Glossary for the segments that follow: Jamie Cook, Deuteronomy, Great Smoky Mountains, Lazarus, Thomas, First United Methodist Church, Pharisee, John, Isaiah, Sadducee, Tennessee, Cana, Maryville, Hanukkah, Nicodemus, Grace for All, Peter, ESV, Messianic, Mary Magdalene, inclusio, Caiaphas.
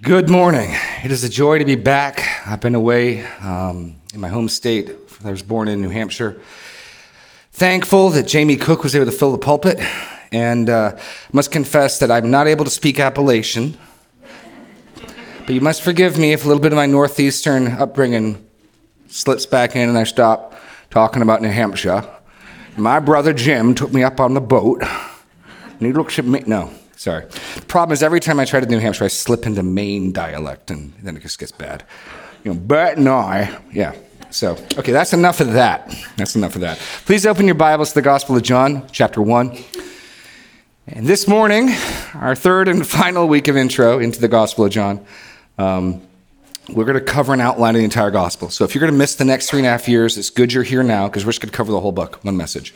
Good morning. It is a joy to be back. I've been away in my home state. I was born in New Hampshire. Thankful that Jamie Cook was able to fill the pulpit. And must confess that I'm not able to speak Appalachian. But you must forgive me if a little bit of my northeastern upbringing slips back in and I stop talking about New Hampshire. My brother Jim took me up on the boat. And he looks at me. No. Sorry. The problem is every time I try to do New Hampshire, I slip into Maine dialect, and then it just gets bad. Bert and I, yeah. So, okay, that's enough of that. Please open your Bibles to the Gospel of John, chapter 1. And this morning, our third and final week of intro into the Gospel of John, we're going to cover an outline of the entire Gospel. So if you're going to miss the next 3.5 years, it's good you're here now, because we're just going to cover the whole book, one message.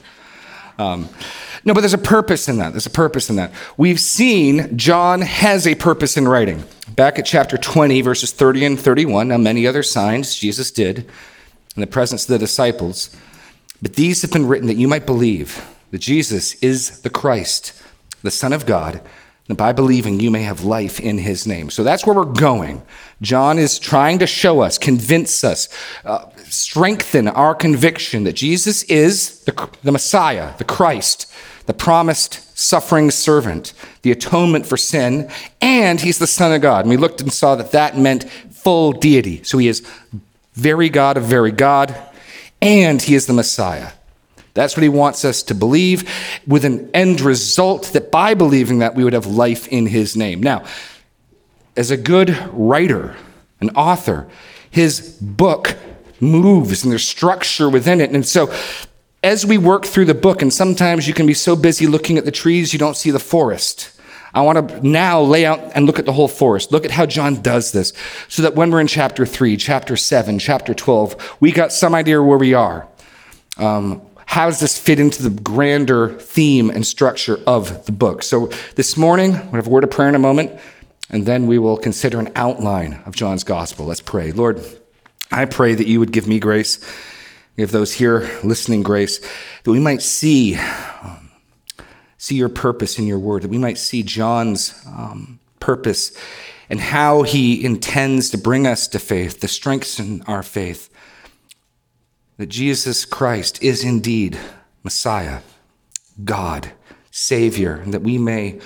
No, but there's a purpose in that. We've seen John has a purpose in writing. Back at chapter 20, verses 30 and 31, now many other signs Jesus did in the presence of the disciples, but these have been written that you might believe that Jesus is the Christ, the Son of God, and by believing you may have life in his name. So that's where we're going. John is trying to show us, convince us, strengthen our conviction that Jesus is the Messiah, the Christ, the promised suffering servant, the atonement for sin, and he's the Son of God. And we looked and saw that that meant full deity. So he is very God of very God, and he is the Messiah. That's what he wants us to believe, with an end result that by believing that we would have life in his name. Now, as a good writer, an author, his book moves and there's structure within it. And so as we work through the book, and sometimes you can be so busy looking at the trees, you don't see the forest. I want to now lay out and look at the whole forest. Look at how John does this, so that when we're in chapter 3, chapter 7, chapter 12, we got some idea where we are. How does this fit into the grander theme and structure of the book? So this morning, we'll have a word of prayer in a moment, and then we will consider an outline of John's gospel. Let's pray. Lord, I pray that you would give me grace, give those here listening grace, that we might see your purpose in your word, that we might see John's purpose and how he intends to bring us to faith, to strengthen our faith, that Jesus Christ is indeed Messiah, God, Savior, and that we may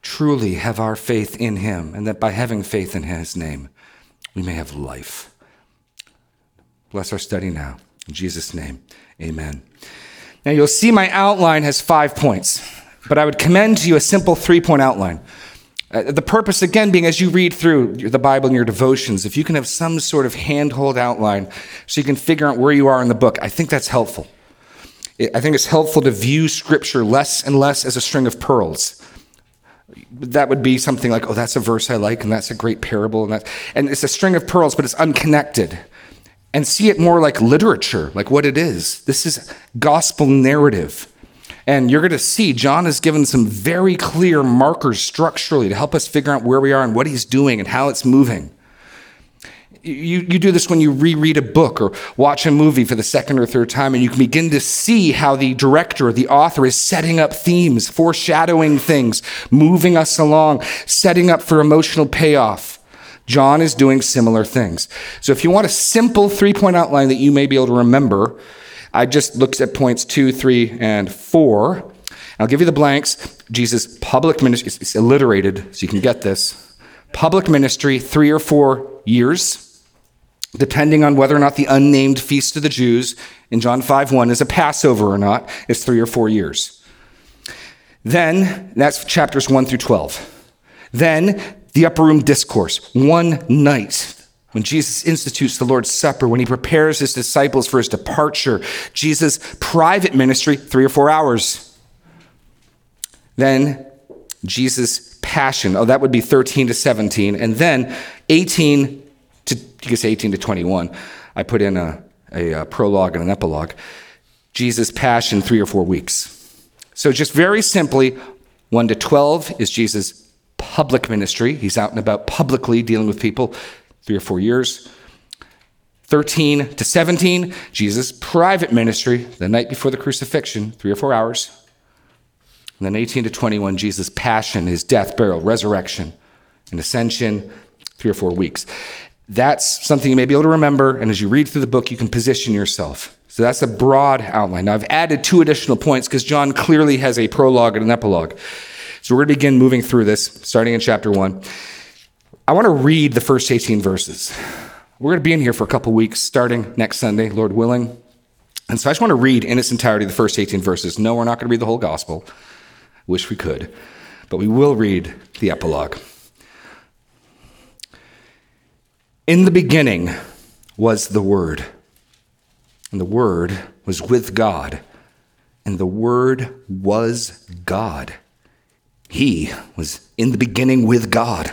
truly have our faith in him, and that by having faith in his name, we may have life. Bless our study now. In Jesus' name, amen. Now you'll see my outline has 5 points, but I would commend to you a simple 3-point outline. The purpose, again, being as you read through the Bible and your devotions, if you can have some sort of handhold outline so you can figure out where you are in the book, I think that's helpful. I think it's helpful to view Scripture less and less as a string of pearls. That would be something like, oh, that's a verse I like, and that's a great parable, and it's a string of pearls, but it's unconnected. And see it more like literature, like what it is. This is gospel narrative. And you're going to see John has given some very clear markers structurally to help us figure out where we are and what he's doing and how it's moving. You do this when you reread a book or watch a movie for the second or third time, and you can begin to see how the director or the author is setting up themes, foreshadowing things, moving us along, setting up for emotional payoff. John is doing similar things. So if you want a simple 3-point outline that you may be able to remember, I just looked at points 2, 3, and 4. I'll give you the blanks. Jesus' public ministry, it's alliterated, so you can get this. Public ministry, 3 or 4 years, depending on whether or not the unnamed feast of the Jews in John 5:1 is a Passover or not, is 3 or 4 years. Then, that's chapters 1 through 12. Then, the upper room discourse, one night. When Jesus institutes the Lord's Supper, when he prepares his disciples for his departure, Jesus' private ministry, 3 or 4 hours. Then Jesus' passion, that would be 13 to 17. And then 18 to 21. I put in a prologue and an epilogue. Jesus' passion, 3 or 4 weeks. So just very simply, 1 to 12 is Jesus' public ministry. He's out and about publicly dealing with people. 3 or 4 years. 13 to 17, Jesus' private ministry, the night before the crucifixion, 3 or 4 hours. And then 18 to 21, Jesus' passion, his death, burial, resurrection, and ascension. 3 or 4 weeks. That's something you may be able to remember, and as you read through the book, you can position yourself. So that's a broad outline. Now, I've added 2 additional points because John clearly has a prologue and an epilogue. So we're going to begin moving through this, starting in chapter 1. I want to read the first 18 verses. We're going to be in here for a couple weeks, starting next Sunday, Lord willing. And so I just want to read in its entirety the first 18 verses. No, we're not going to read the whole gospel. Wish we could. But we will read the epilogue. In the beginning was the Word, and the Word was with God, and the Word was God. He was in the beginning with God.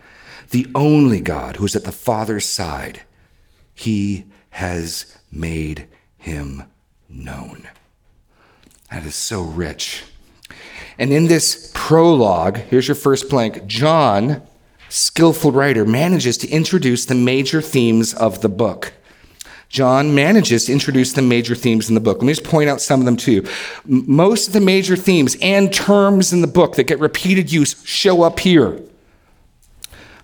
the only God who is at the Father's side. He has made him known. That is so rich. And in this prologue, here's your first blank, John, skillful writer, manages to introduce the major themes of the book. John manages to introduce the major themes in the book. Let me just point out some of them to you. Most of the major themes and terms in the book that get repeated use show up here.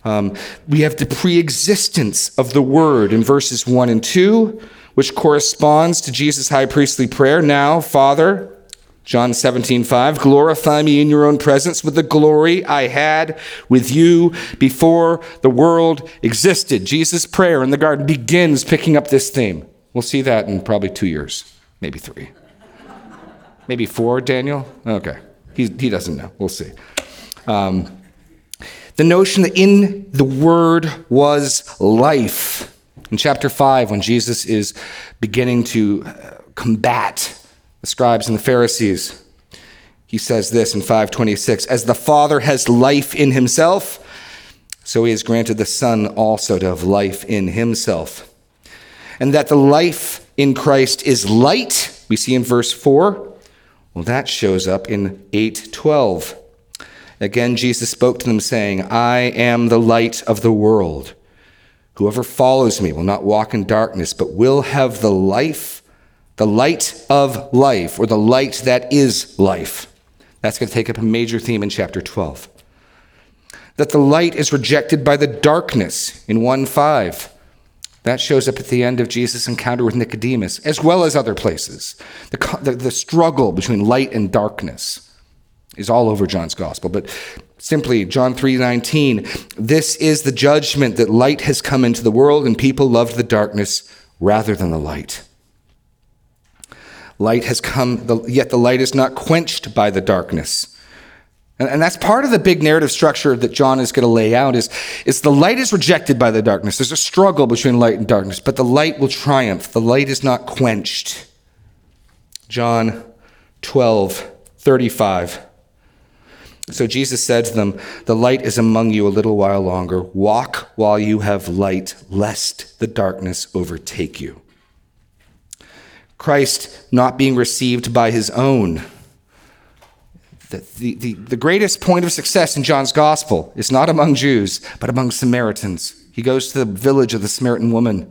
We have the pre-existence of the Word in verses 1 and 2, which corresponds to Jesus' high priestly prayer. Now, Father, John 17:5, glorify me in your own presence with the glory I had with you before the world existed. Jesus' prayer in the garden begins picking up this theme. We'll see that in probably 2 years, maybe 3. Maybe 4, Daniel? Okay. He doesn't know. We'll see. The notion that in the Word was life. In chapter 5, when Jesus is beginning to combat the scribes and the Pharisees, he says this in 5:26, as the Father has life in himself, so he has granted the Son also to have life in himself. And that the life in Christ is light, we see in verse 4. Well, that shows up in 8:12. Again, Jesus spoke to them saying, I am the light of the world. Whoever follows me will not walk in darkness, but will have the life the light of life, or the light that is life. That's going to take up a major theme in chapter 12. That the light is rejected by the darkness in 1:5. That shows up at the end of Jesus' encounter with Nicodemus, as well as other places. The struggle between light and darkness is all over John's gospel, but simply John 3:19, this is the judgment that light has come into the world and people loved the darkness rather than the light. Light has come, yet the light is not quenched by the darkness. And that's part of the big narrative structure that John is going to lay out is the light is rejected by the darkness. There's a struggle between light and darkness, but the light will triumph. The light is not quenched. John 12:35. So Jesus said to them, "The light is among you a little while longer. Walk while you have light, lest the darkness overtake you." Christ not being received by his own. The greatest point of success in John's gospel is not among Jews, but among Samaritans. He goes to the village of the Samaritan woman,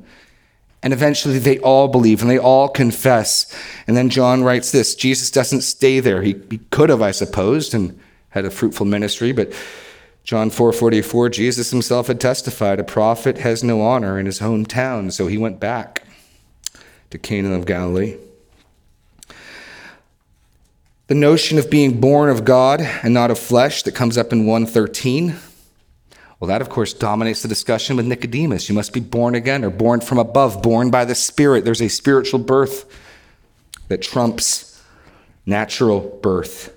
and eventually they all believe and they all confess. And then John writes this. Jesus doesn't stay there. He could have, I suppose, and had a fruitful ministry, but John 4:44, Jesus himself had testified, "A prophet has no honor in his hometown," so he went back to Cana of Galilee. The notion of being born of God and not of flesh that comes up in 1:13, well, that, of course, dominates the discussion with Nicodemus. You must be born again or born from above, born by the Spirit. There's a spiritual birth that trumps natural birth.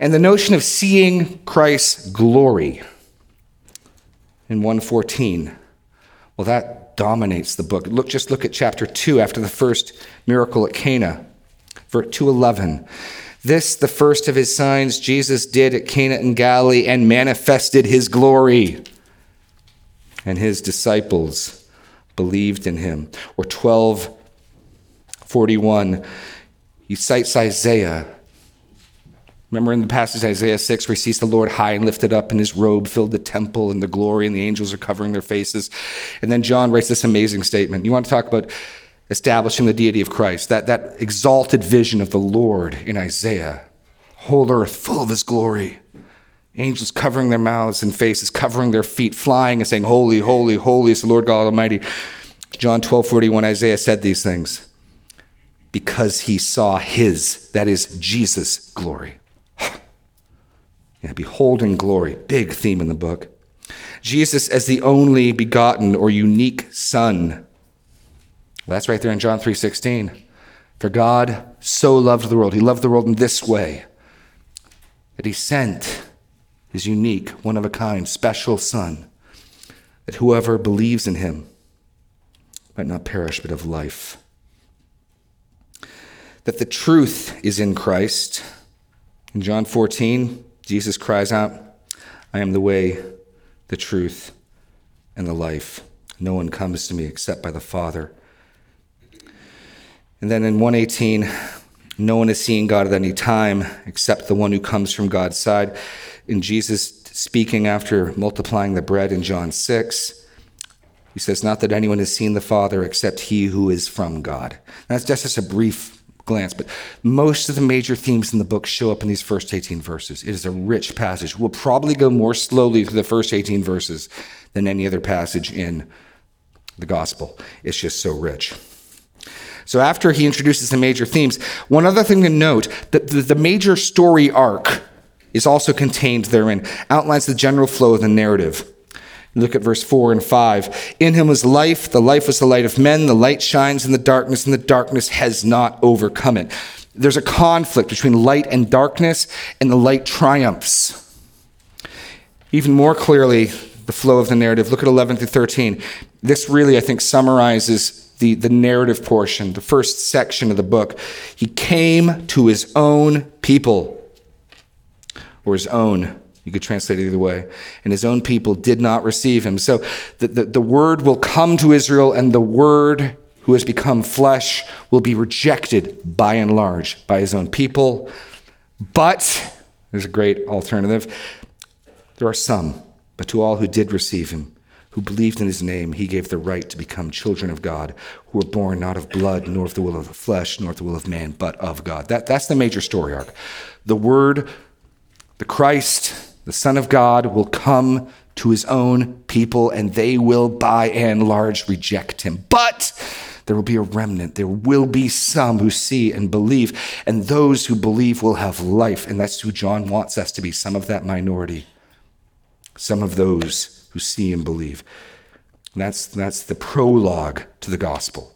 And the notion of seeing Christ's glory in 1:14, well, that dominates the book. Just look at chapter 2 after the first miracle at Cana. Verse 2:11, "This, the first of his signs, Jesus did at Cana in Galilee and manifested his glory. And his disciples believed in him." Or 12:41, he cites Isaiah. Remember in the passage Isaiah 6 where he sees the Lord high and lifted up and his robe filled the temple and the glory and the angels are covering their faces. And then John writes this amazing statement. You want to talk about establishing the deity of Christ, that exalted vision of the Lord in Isaiah, whole earth full of his glory, angels covering their mouths and faces, covering their feet, flying and saying, "Holy, holy, holy is the Lord God Almighty." John 12:41, Isaiah said these things because he saw his, that is Jesus' glory. Yeah, beholding glory, big theme in the book. Jesus as the only begotten or unique Son. Well, that's right there in John 3:16. "For God so loved the world." He loved the world in this way, that he sent his unique, one-of-a-kind, special Son, that whoever believes in him might not perish but have life. That the truth is in Christ. In John 14, Jesus cries out, "I am the way, the truth, and the life. No one comes to me except by the Father." And then in 1:18, "No one has seen God at any time except the one who comes from God's side." In Jesus speaking after multiplying the bread in John 6, he says, "Not that anyone has seen the Father except he who is from God." That's just a brief glance, but most of the major themes in the book show up in these first 18 verses. It is a rich passage. We'll probably go more slowly through the first 18 verses than any other passage in the gospel. It's just so rich. So after he introduces the major themes, one other thing to note, that the major story arc is also contained therein, outlines the general flow of the narrative. Look at verse 4 and 5. "In him was life, the life was the light of men, the light shines in the darkness, and the darkness has not overcome it." There's a conflict between light and darkness, and the light triumphs. Even more clearly, the flow of the narrative, look at 11 through 13. This really, I think, summarizes the narrative portion, the first section of the book. He came to his own people, or his own, you could translate it either way, and his own people did not receive him. So the word will come to Israel, and the word who has become flesh will be rejected by and large by his own people. But, there's a great alternative, there are some, but to all who did receive him, who believed in his name, he gave the right to become children of God, who were born not of blood, nor of the will of the flesh, nor of the will of man, but of God. That's the major story arc. The Word, the Christ, the Son of God, will come to his own people, and they will by and large reject him. But there will be a remnant. There will be some who see and believe, and those who believe will have life. And that's who John wants us to be, some of that minority, some of those who see and believe. And that's the prologue to the gospel.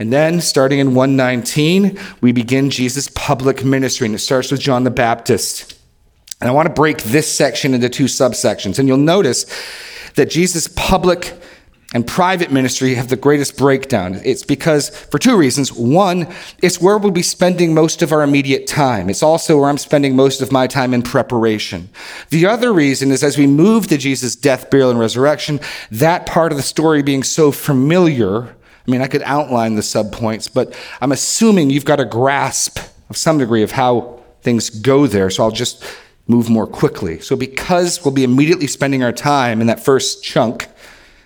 And then, starting in 1:19, we begin Jesus' public ministry, and it starts with John the Baptist. And I want to break this section into two subsections. And you'll notice that Jesus' public and private ministry have the greatest breakdown. It's because, for two reasons. One, it's where we'll be spending most of our immediate time. It's also where I'm spending most of my time in preparation. The other reason is as we move to Jesus' death, burial, and resurrection, that part of the story being so familiar, I mean, I could outline the subpoints, but I'm assuming you've got a grasp of some degree of how things go there, so I'll just move more quickly. So because we'll be immediately spending our time in that first chunk,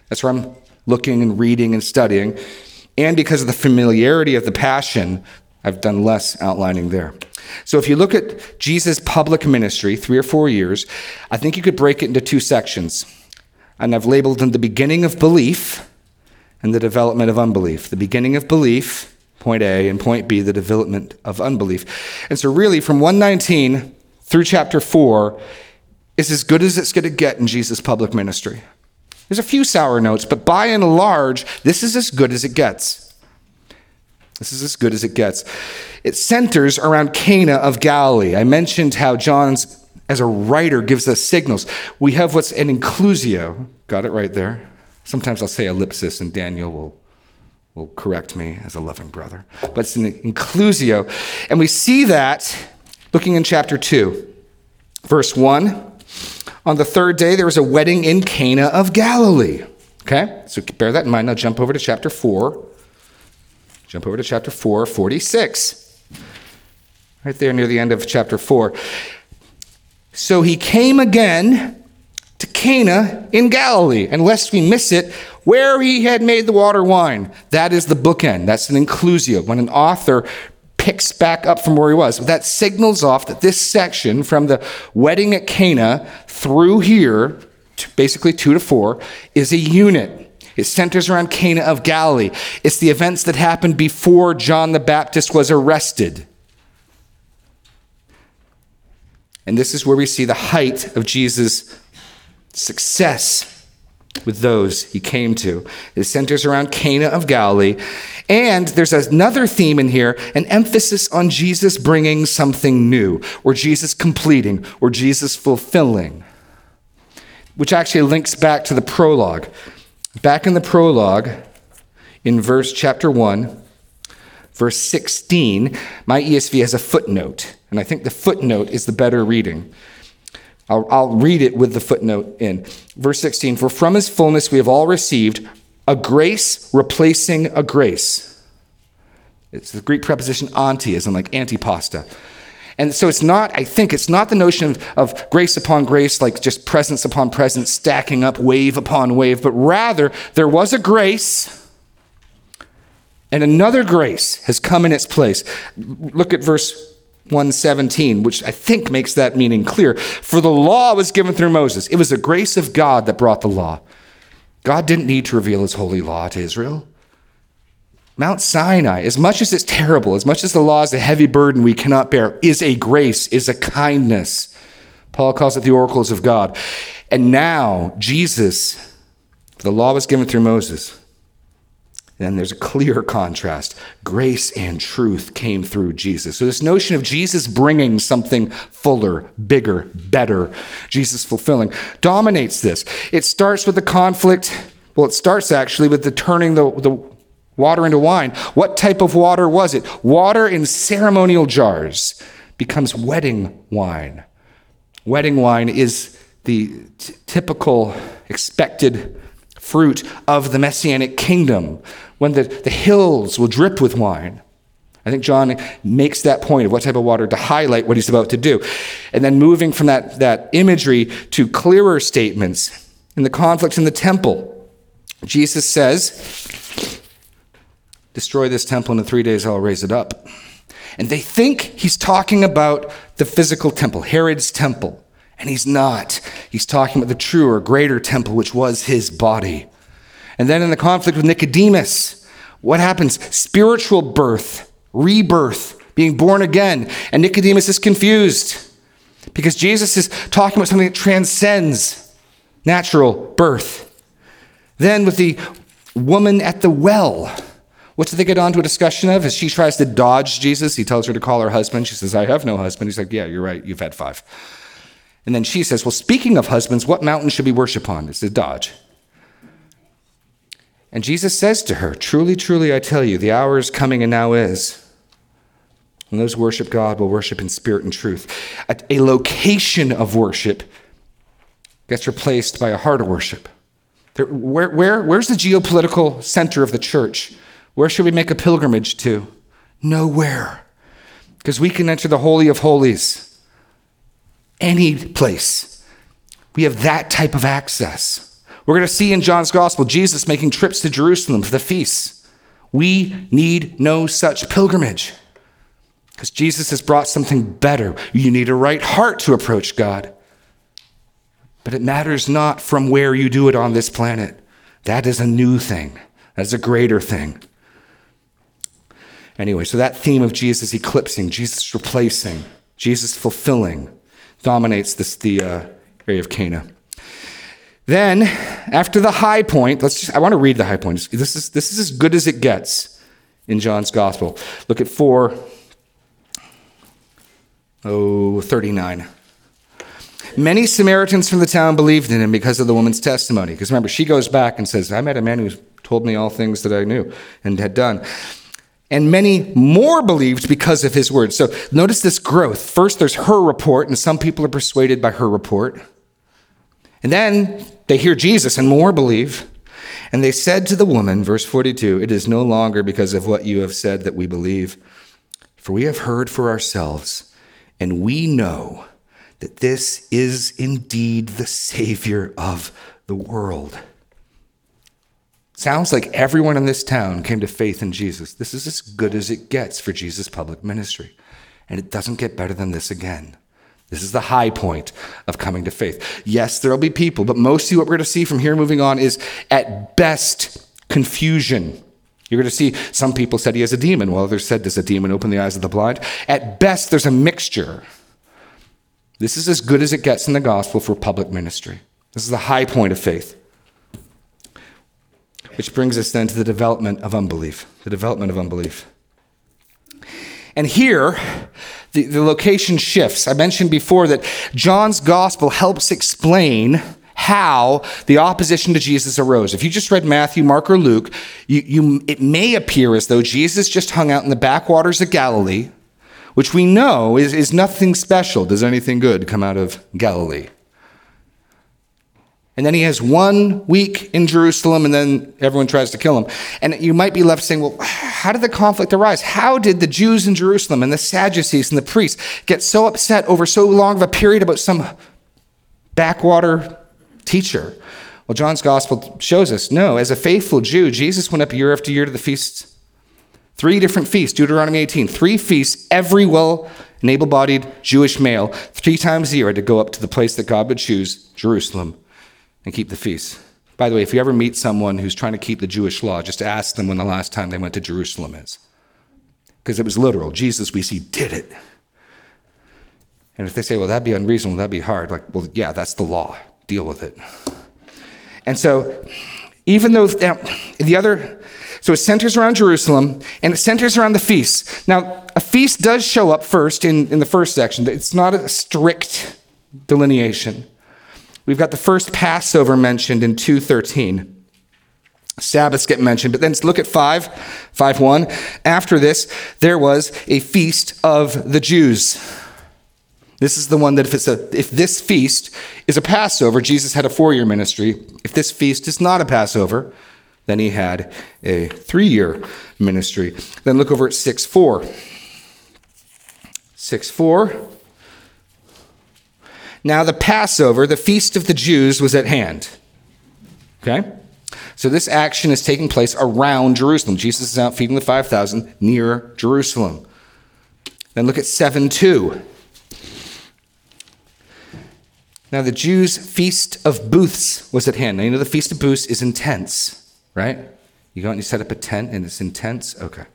that's where I'm looking and reading and studying. And because of the familiarity of the passion, I've done less outlining there. So if you look at Jesus' public ministry, 3 or 4 years, I think you could break it into two sections. And I've labeled them the beginning of belief and the development of unbelief. The beginning of belief, point A, and point B, the development of unbelief. And so really from 1:19 through chapter 4 is as good as it's going to get in Jesus' public ministry. There's a few sour notes, but by and large, this is as good as it gets. This is as good as it gets. It centers around Cana of Galilee. I mentioned how John, as a writer, gives us signals. We have what's an inclusio. Got it right there. Sometimes I'll say ellipsis, and Daniel will correct me as a loving brother. But it's an inclusio. And we see that looking in chapter 2, verse 1. On the third day, there was a wedding in Cana of Galilee. Okay, so bear that in mind. Now jump over to chapter 4. Jump over to chapter 4, 46. Right there near the end of chapter 4. So he came again to Cana in Galilee. And lest we miss it, where he had made the water wine. That is the bookend. That's an inclusio. When an author picks back up from where he was. That signals off that this section from the wedding at Cana through here, basically 2 to 4, is a unit. It centers around Cana of Galilee. It's the events that happened before John the Baptist was arrested. And this is where we see the height of Jesus' success with those he came to. It centers around Cana of Galilee. And there's another theme in here, an emphasis on Jesus bringing something new, or Jesus completing, or Jesus fulfilling, which actually links back to the prologue. Back in the prologue, in chapter 1, verse 16, my ESV has a footnote, and I think the footnote is the better reading. I'll read it with the footnote in. Verse 16, for from his fullness we have all received a grace replacing a grace. It's the Greek preposition anti, as in like antipasta. And so it's not, I think, it's not the notion of grace upon grace, like just presence upon presence, stacking up wave upon wave, but rather there was a grace and another grace has come in its place. Look at verse 1:17, which I think makes that meaning clear. For the law was given through Moses. It was the grace of God that brought the law. God didn't need to reveal his holy law to Israel. Mount Sinai, as much as it's terrible, as much as the law is a heavy burden we cannot bear, is a grace, is a kindness. Paul calls it the oracles of God. And now, Jesus, the law was given through Moses. Then there's a clear contrast. Grace and truth came through Jesus. So this notion of Jesus bringing something fuller, bigger, better, Jesus fulfilling, dominates this. It starts with the conflict. Well, it starts actually with the turning the water into wine. What type of water was it? Water in ceremonial jars becomes wedding wine. Wedding wine is the typical expected fruit of the Messianic kingdom, when the hills will drip with wine. I think John makes that point of what type of water to highlight what he's about to do. And then moving from that imagery to clearer statements in the conflict in the temple. Jesus says, destroy this temple and in 3 days I'll raise it up. And they think he's talking about the physical temple, Herod's temple. And he's not. He's talking about the truer, greater temple, which was his body. And then in the conflict with Nicodemus, what happens? Spiritual birth, rebirth, being born again. And Nicodemus is confused because Jesus is talking about something that transcends natural birth. Then with the woman at the well, what do they get onto a discussion of? As she tries to dodge Jesus, he tells her to call her husband. She says, I have no husband. He's like, yeah, you're right. You've had 5. And then she says, well, speaking of husbands, what mountain should we worship on? It's a dodge. And Jesus says to her, truly, truly, I tell you, the hour is coming and now is. And those who worship God will worship in spirit and truth. A location of worship gets replaced by a heart of worship. Where's the geopolitical center of the church? Where should we make a pilgrimage to? Nowhere. Because we can enter the Holy of Holies. Any place. We have that type of access. We're going to see in John's gospel, Jesus making trips to Jerusalem for the feasts. We need no such pilgrimage because Jesus has brought something better. You need a right heart to approach God. But it matters not from where you do it on this planet. That is a new thing. That's a greater thing. Anyway, so that theme of Jesus eclipsing, Jesus replacing, Jesus fulfilling dominates the area of Cana. Then, after the high point, I want to read the high point. This is as good as it gets in John's gospel. Look at 4:39. Many Samaritans from the town believed in him because of the woman's testimony. Because remember, she goes back and says, I met a man who told me all things that I knew and had done. And many more believed because of his words. So notice this growth. First, there's her report, and some people are persuaded by her report. And then they hear Jesus and more believe. And they said to the woman, verse 42, it is no longer because of what you have said that we believe, for we have heard for ourselves, and we know that this is indeed the Savior of the world. Sounds like everyone in this town came to faith in Jesus. This is as good as it gets for Jesus' public ministry. And it doesn't get better than this again. This is the high point of coming to faith. Yes, there'll be people, but mostly what we're going to see from here moving on is at best confusion. You're going to see some people said he has a demon, while others said, does a demon open the eyes of the blind? At best, there's a mixture. This is as good as it gets in the gospel for public ministry. This is the high point of faith. Which brings us then to the development of unbelief. The development of unbelief. And here, the location shifts. I mentioned before that John's gospel helps explain how the opposition to Jesus arose. If you just read Matthew, Mark, or Luke, it may appear as though Jesus just hung out in the backwaters of Galilee, which we know is nothing special. Does anything good come out of Galilee? And then he has 1 week in Jerusalem, and then everyone tries to kill him. And you might be left saying, well, how did the conflict arise? How did the Jews in Jerusalem and the Sadducees and the priests get so upset over so long of a period about some backwater teacher? Well, John's gospel shows us, no, as a faithful Jew, Jesus went up year after year to the feasts. 3 different feasts, Deuteronomy 18. 3 feasts, every well and able-bodied Jewish male, 3 times a year had to go up to the place that God would choose, Jerusalem, and keep the feast. By the way, if you ever meet someone who's trying to keep the Jewish law, just ask them when the last time they went to Jerusalem is. Because it was literal. Jesus, we see, did it. And if they say, well, that'd be unreasonable, that'd be hard. Like, well, yeah, that's the law. Deal with it. And so, even though so it centers around Jerusalem, and it centers around the feasts. Now, a feast does show up first in the first section. It's not a strict delineation. We've got the first Passover mentioned in 2:13. Sabbaths get mentioned, but then let's look at 5:1. After this, there was a feast of the Jews. This is the one that if this feast is a Passover, Jesus had a 4-year ministry. If this feast is not a Passover, then he had a 3-year ministry. Then look over at 6:4. 6:4. Now the Passover, the feast of the Jews, was at hand. Okay? So this action is taking place around Jerusalem. Jesus is out feeding the 5,000 near Jerusalem. Then look at 7:2. Now the Jews' feast of booths was at hand. Now you know the feast of booths is intense, right? You go out and you set up a tent and it's intense? Okay.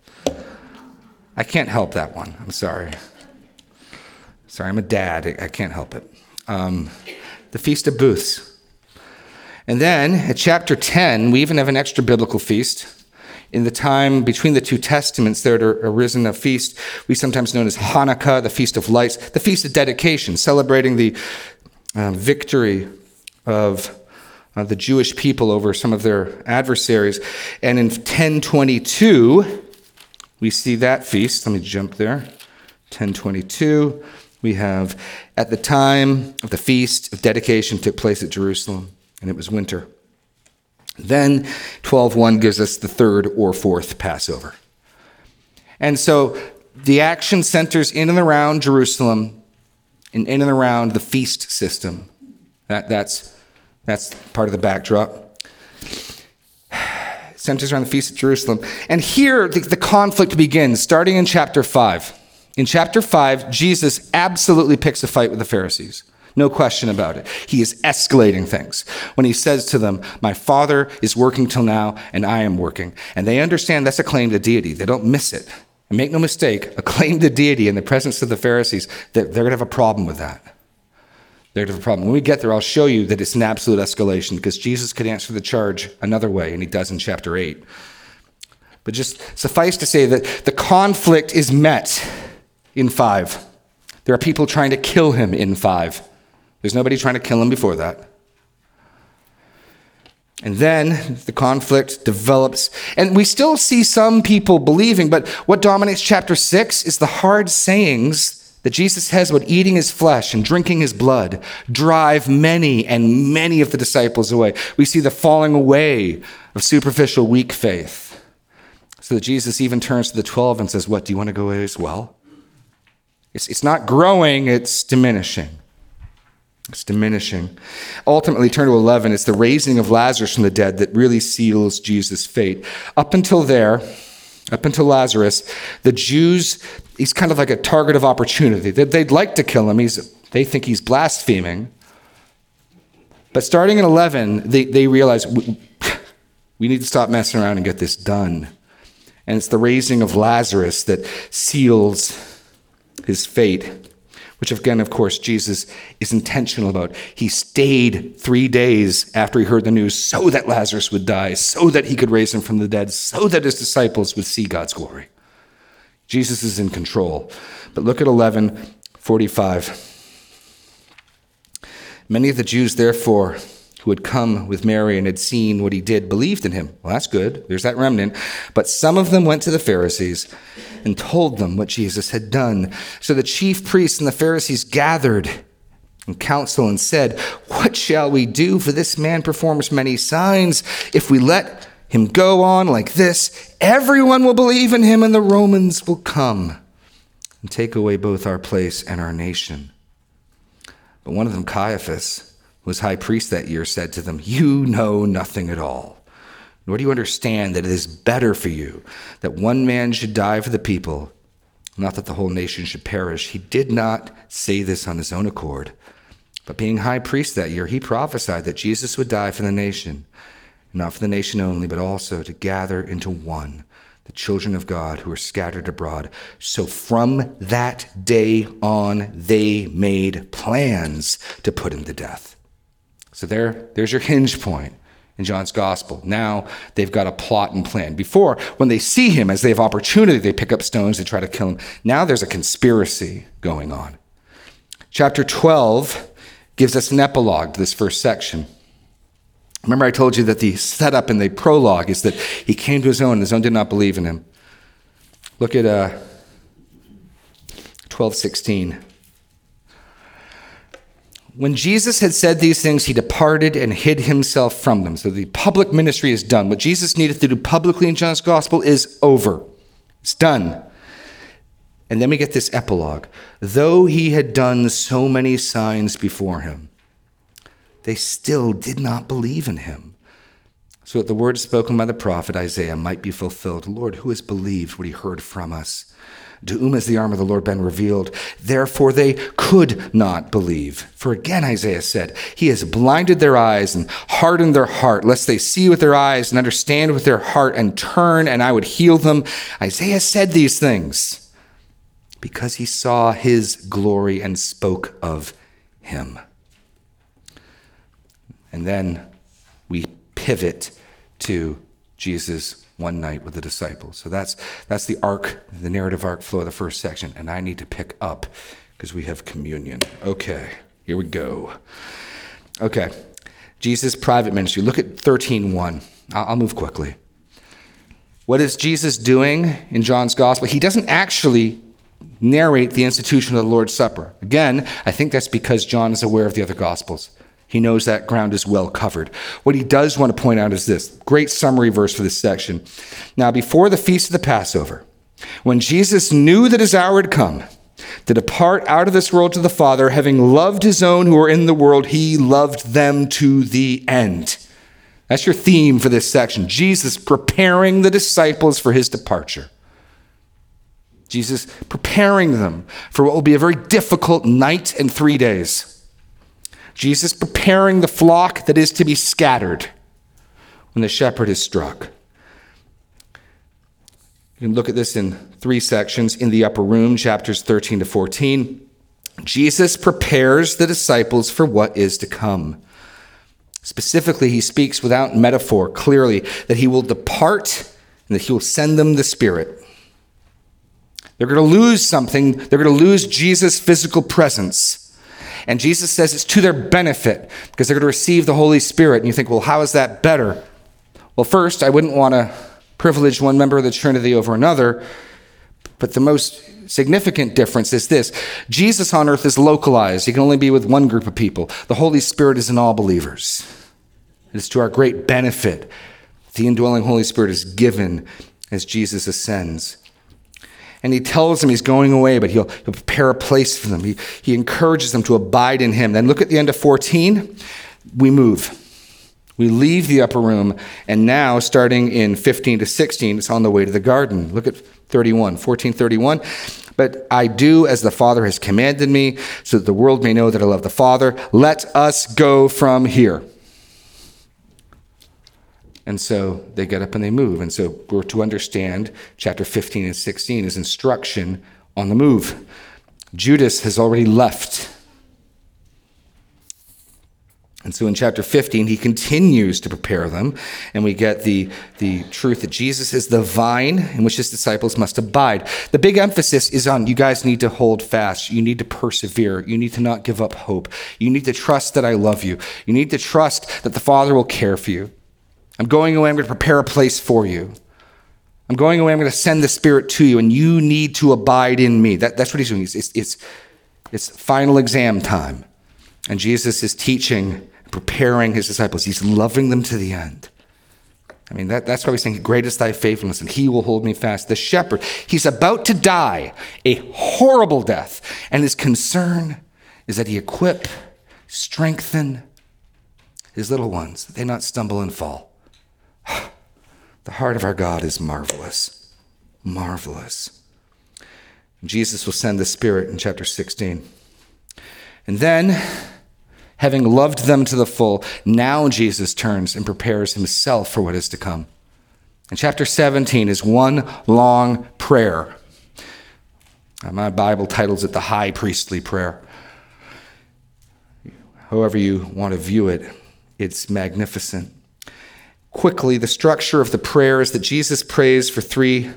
I can't help that one. I'm sorry. Sorry, I'm a dad. I can't help it. The Feast of Booths. And then at chapter 10, we even have an extra biblical feast. In the time between the 2 Testaments, there had arisen a feast we sometimes known as Hanukkah, the Feast of Lights, the Feast of Dedication, celebrating the victory of the Jewish people over some of their adversaries. And in 1022, we see that feast. Let me jump there. 1022, we have, at the time of the feast of dedication took place at Jerusalem, and it was winter. Then 12:1 gives us the third or fourth Passover. And so the action centers in and around Jerusalem and in and around the feast system. That's part of the backdrop. It centers around the Feast of Jerusalem. And here, the conflict begins, starting in chapter 5. In chapter 5, Jesus absolutely picks a fight with the Pharisees. No question about it. He is escalating things when he says to them, "My Father is working till now, and I am working." And they understand that's a claim to deity. They don't miss it. And make no mistake, a claim to deity in the presence of the Pharisees, they're going to have a problem with that. They're going to have a problem. When we get there, I'll show you that it's an absolute escalation, because Jesus could answer the charge another way, and he does in chapter 8. But just suffice to say that the conflict is met in 5. There are people trying to kill him in 5. There's nobody trying to kill him before that. And then the conflict develops. And we still see some people believing, but what dominates chapter 6 is the hard sayings that Jesus has about eating his flesh and drinking his blood drive many and many of the disciples away. We see the falling away of superficial, weak faith. So that Jesus even turns to the 12 and says, "What, do you want to go away as well?" It's not growing, it's diminishing. It's diminishing. Ultimately, turn to 11, it's the raising of Lazarus from the dead that really seals Jesus' fate. Up until Lazarus, the Jews, he's kind of like a target of opportunity. They'd like to kill him. They think he's blaspheming. But starting at 11, they realize, we need to stop messing around and get this done. And it's the raising of Lazarus that seals his fate, which again, of course, Jesus is intentional about. He stayed 3 days after he heard the news so that Lazarus would die, so that he could raise him from the dead, so that his disciples would see God's glory. Jesus is in control. But look at 11:45. Many of the Jews, therefore, who had come with Mary and had seen what he did, believed in him. Well, that's good. There's that remnant. But some of them went to the Pharisees and told them what Jesus had done. So the chief priests and the Pharisees gathered in council and said, "What shall we do? For this man performs many signs. If we let him go on like this, everyone will believe in him, and the Romans will come and take away both our place and our nation." But one of them, Caiaphas, who was high priest that year, said to them, "You know nothing at all, nor do you understand that it is better for you that one man should die for the people, not that the whole nation should perish." He did not say this on his own accord, but being high priest that year, he prophesied that Jesus would die for the nation, not for the nation only, but also to gather into one the children of God who are scattered abroad. So from that day on, they made plans to put him to death. So there's your hinge point in John's gospel. Now they've got a plot and plan. Before, when they see him, as they have opportunity, they pick up stones to try to kill him. Now there's a conspiracy going on. Chapter 12 gives us an epilogue to this first section. Remember I told you that the setup in the prologue is that he came to his own and his own did not believe in him. Look at 12:16. When Jesus had said these things, he departed and hid himself from them. So the public ministry is done. What Jesus needed to do publicly in John's gospel is over. It's done. And then we get this epilogue. Though he had done so many signs before him, they still did not believe in him, so that the word spoken by the prophet Isaiah might be fulfilled. Lord, who has believed what he heard from us? To whom has the arm of the Lord been revealed? Therefore they could not believe. For again Isaiah said, he has blinded their eyes and hardened their heart, lest they see with their eyes and understand with their heart and turn, and I would heal them. Isaiah said these things because he saw his glory and spoke of him. And then we pivot to Jesus one night with the disciples. So that's the arc, the narrative arc flow of the first section. And I need to pick up because we have communion. Okay. Here we go. Okay. Jesus' private ministry. Look at 13:1. I'll move quickly. What is Jesus doing in John's gospel? He doesn't actually narrate the institution of the Lord's Supper. Again, I think that's because John is aware of the other gospels. He knows that ground is well covered. What he does want to point out is this great summary verse for this section. Now, before the feast of the Passover, when Jesus knew that his hour had come to depart out of this world to the Father, having loved his own who were in the world, he loved them to the end. That's your theme for this section. Jesus preparing the disciples for his departure. Jesus preparing them for what will be a very difficult night and 3 days. Jesus preparing the flock that is to be scattered when the shepherd is struck. You can look at this in 3 sections in the upper room, chapters 13 to 14. Jesus prepares the disciples for what is to come. Specifically, he speaks without metaphor clearly that he will depart and that he will send them the Spirit. They're going to lose something. They're going to lose Jesus' physical presence. And Jesus says it's to their benefit because they're going to receive the Holy Spirit. And you think, well, how is that better? Well, first, I wouldn't want to privilege one member of the Trinity over another. But the most significant difference is this. Jesus on earth is localized. He can only be with one group of people. The Holy Spirit is in all believers. It is to our great benefit. The indwelling Holy Spirit is given as Jesus ascends. And he tells them he's going away, but he'll prepare a place for them. He encourages them to abide in him. Then look at the end of 14. We move. We leave the upper room. And now, starting in 15 to 16, it's on the way to the garden. Look at 14:31. But I do as the Father has commanded me, so that the world may know that I love the Father. Let us go from here. And so they get up and they move. And so we're to understand chapter 15 and 16 is instruction on the move. Judas has already left. And so in chapter 15, he continues to prepare them. And we get the truth that Jesus is the vine in which his disciples must abide. The big emphasis is on you guys need to hold fast. You need to persevere. You need to not give up hope. You need to trust that I love you. You need to trust that the Father will care for you. I'm going away, I'm going to prepare a place for you. I'm going away, I'm going to send the Spirit to you, and you need to abide in me. That's what he's doing. It's final exam time. And Jesus is teaching, preparing his disciples. He's loving them to the end. I mean, that's why we're saying, great is thy faithfulness, and he will hold me fast. The shepherd, he's about to die a horrible death. And his concern is that he equip, strengthen his little ones, that they not stumble and fall. The heart of our God is marvelous, marvelous. Jesus will send the Spirit in chapter 16. And then, having loved them to the full, now Jesus turns and prepares himself for what is to come. And chapter 17 is one long prayer. My Bible titles it the High Priestly Prayer. However you want to view it, it's magnificent. Quickly, the structure of the prayer is that Jesus prays for 3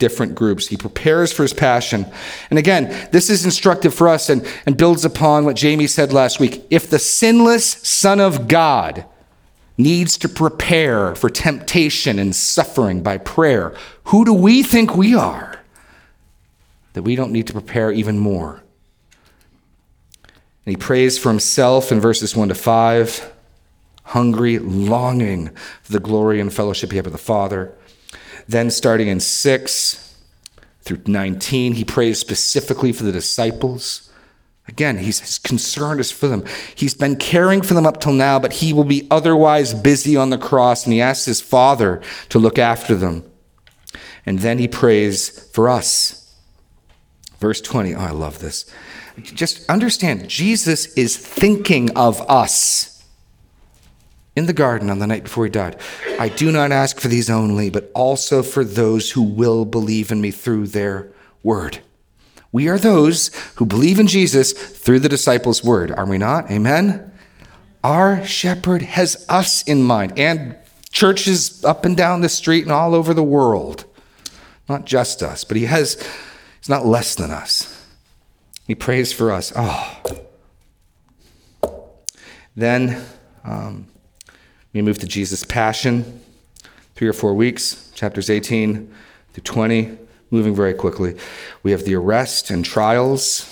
different groups. He prepares for his passion. And again, this is instructive for us and builds upon what Jamie said last week. If the sinless Son of God needs to prepare for temptation and suffering by prayer, who do we think we are that we don't need to prepare even more? And he prays for himself in verses 1 to 5. Hungry, longing for the glory and fellowship he had with the Father. Then starting in 6 through 19, he prays specifically for the disciples. Again, his concern is for them. He's been caring for them up till now, but he will be otherwise busy on the cross, and he asks his Father to look after them. And then he prays for us. Verse 20, oh, I love this. Just understand, Jesus is thinking of us. In the garden on the night before he died, I do not ask for these only, but also for those who will believe in me through their word. We are those who believe in Jesus through the disciples' word, are we not? Amen? Our shepherd has us in mind, and churches up and down the street and all over the world. Not just us, but he's not less than us. He prays for us. Oh, Then we move to Jesus' passion, 3 or 4 weeks, chapters 18 through 20, moving very quickly. We have the arrest and trials.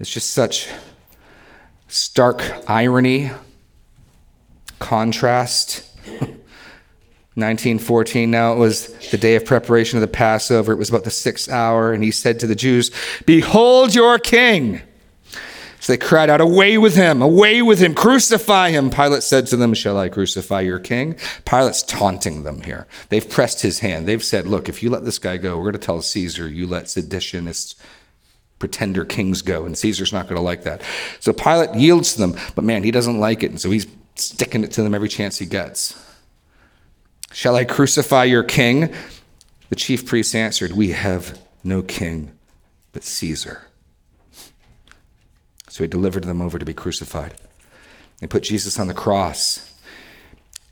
It's just such stark irony, contrast. 19:14, now it was the day of preparation of the Passover. It was about the 6th hour, and he said to the Jews, "Behold your king!" So they cried out, "Away with him! Away with him! Crucify him!" Pilate said to them, "Shall I crucify your king?" Pilate's taunting them here. They've pressed his hand. They've said, look, if you let this guy go, we're going to tell Caesar you let seditionists, pretender kings go, and Caesar's not going to like that. So Pilate yields to them, but man, he doesn't like it, and so he's sticking it to them every chance he gets. "Shall I crucify your king?" The chief priests answered, "We have no king but Caesar." So he delivered them over to be crucified. They put Jesus on the cross.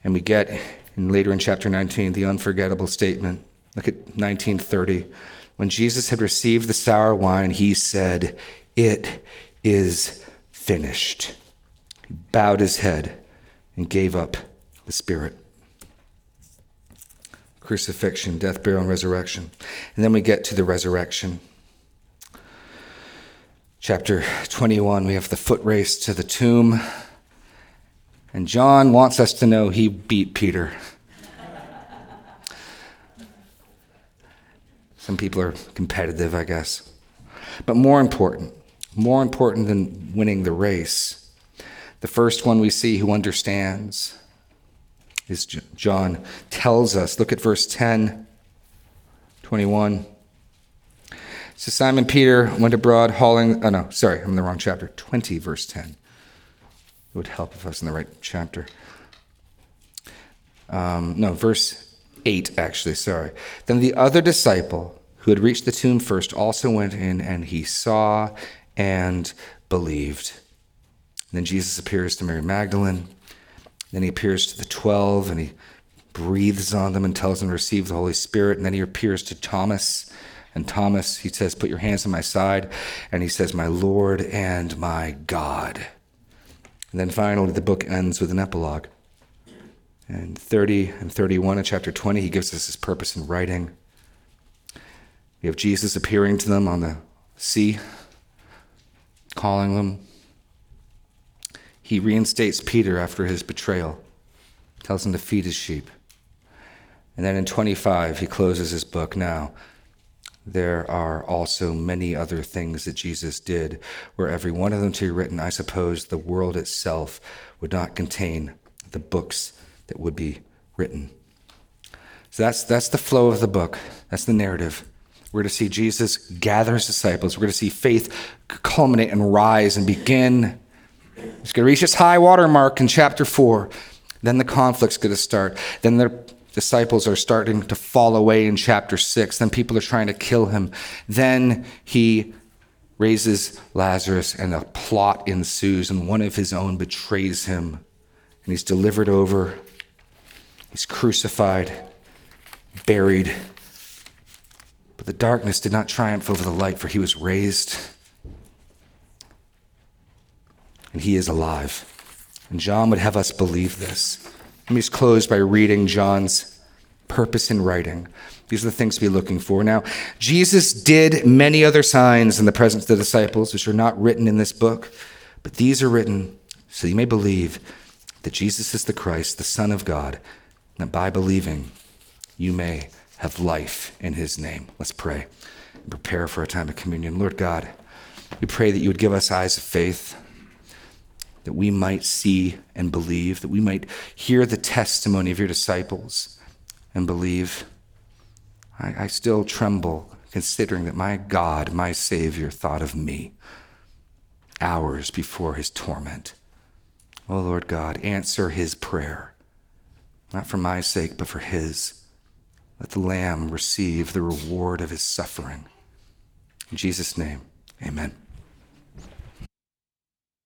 And we get, and later in chapter 19, the unforgettable statement. Look at 19:30. When Jesus had received the sour wine, he said, "It is finished." He bowed his head and gave up the spirit. Crucifixion, death, burial, and resurrection. And then we get to the resurrection. Chapter 21, we have the foot race to the tomb. And John wants us to know he beat Peter. Some people are competitive, I guess. But more important than winning the race, the first one we see who understands is John. Tells us, look at verse 10, 21. So Simon Peter went abroad hauling, I'm in the wrong chapter, 20, verse 10. It would help if I was in the right chapter. Verse 8, actually, sorry. Then the other disciple who had reached the tomb first also went in, and he saw and believed. And then Jesus appears to Mary Magdalene. Then he appears to the 12, and he breathes on them and tells them to receive the Holy Spirit. And then he appears to Thomas. And Thomas, he says, "Put your hands on my side." And he says, "My Lord and my God." And then finally, the book ends with an epilogue. And 30 and 31 in chapter 20, he gives us his purpose in writing. We have Jesus appearing to them on the sea, calling them. He reinstates Peter after his betrayal, tells him to feed his sheep. And then in 25, he closes his book. Now, there are also many other things that Jesus did, were every one of them to be written, I suppose the world itself would not contain the books that would be written. So that's the flow of the book. That's the narrative. We're going to see Jesus gather his disciples. We're going to see faith culminate and rise and begin. It's going to reach its high water mark in chapter 4. Then the conflict's going to start. Then the disciples are starting to fall away in chapter 6. Then people are trying to kill him. Then he raises Lazarus, and a plot ensues, and one of his own betrays him. And he's delivered over. He's crucified, buried. But the darkness did not triumph over the light, for he was raised. And he is alive. And John would have us believe this. Let me just close by reading John's purpose in writing. These are the things to be looking for. Now, Jesus did many other signs in the presence of the disciples, which are not written in this book, but these are written so you may believe that Jesus is the Christ, the Son of God, and that by believing you may have life in his name. Let's pray and prepare for our time of communion. Lord God, we pray that you would give us eyes of faith, that we might see and believe, that we might hear the testimony of your disciples and believe. I still tremble considering that my God, my Savior, thought of me hours before his torment. Oh, Lord God, answer his prayer, not for my sake, but for his. Let the Lamb receive the reward of his suffering. In Jesus' name, amen.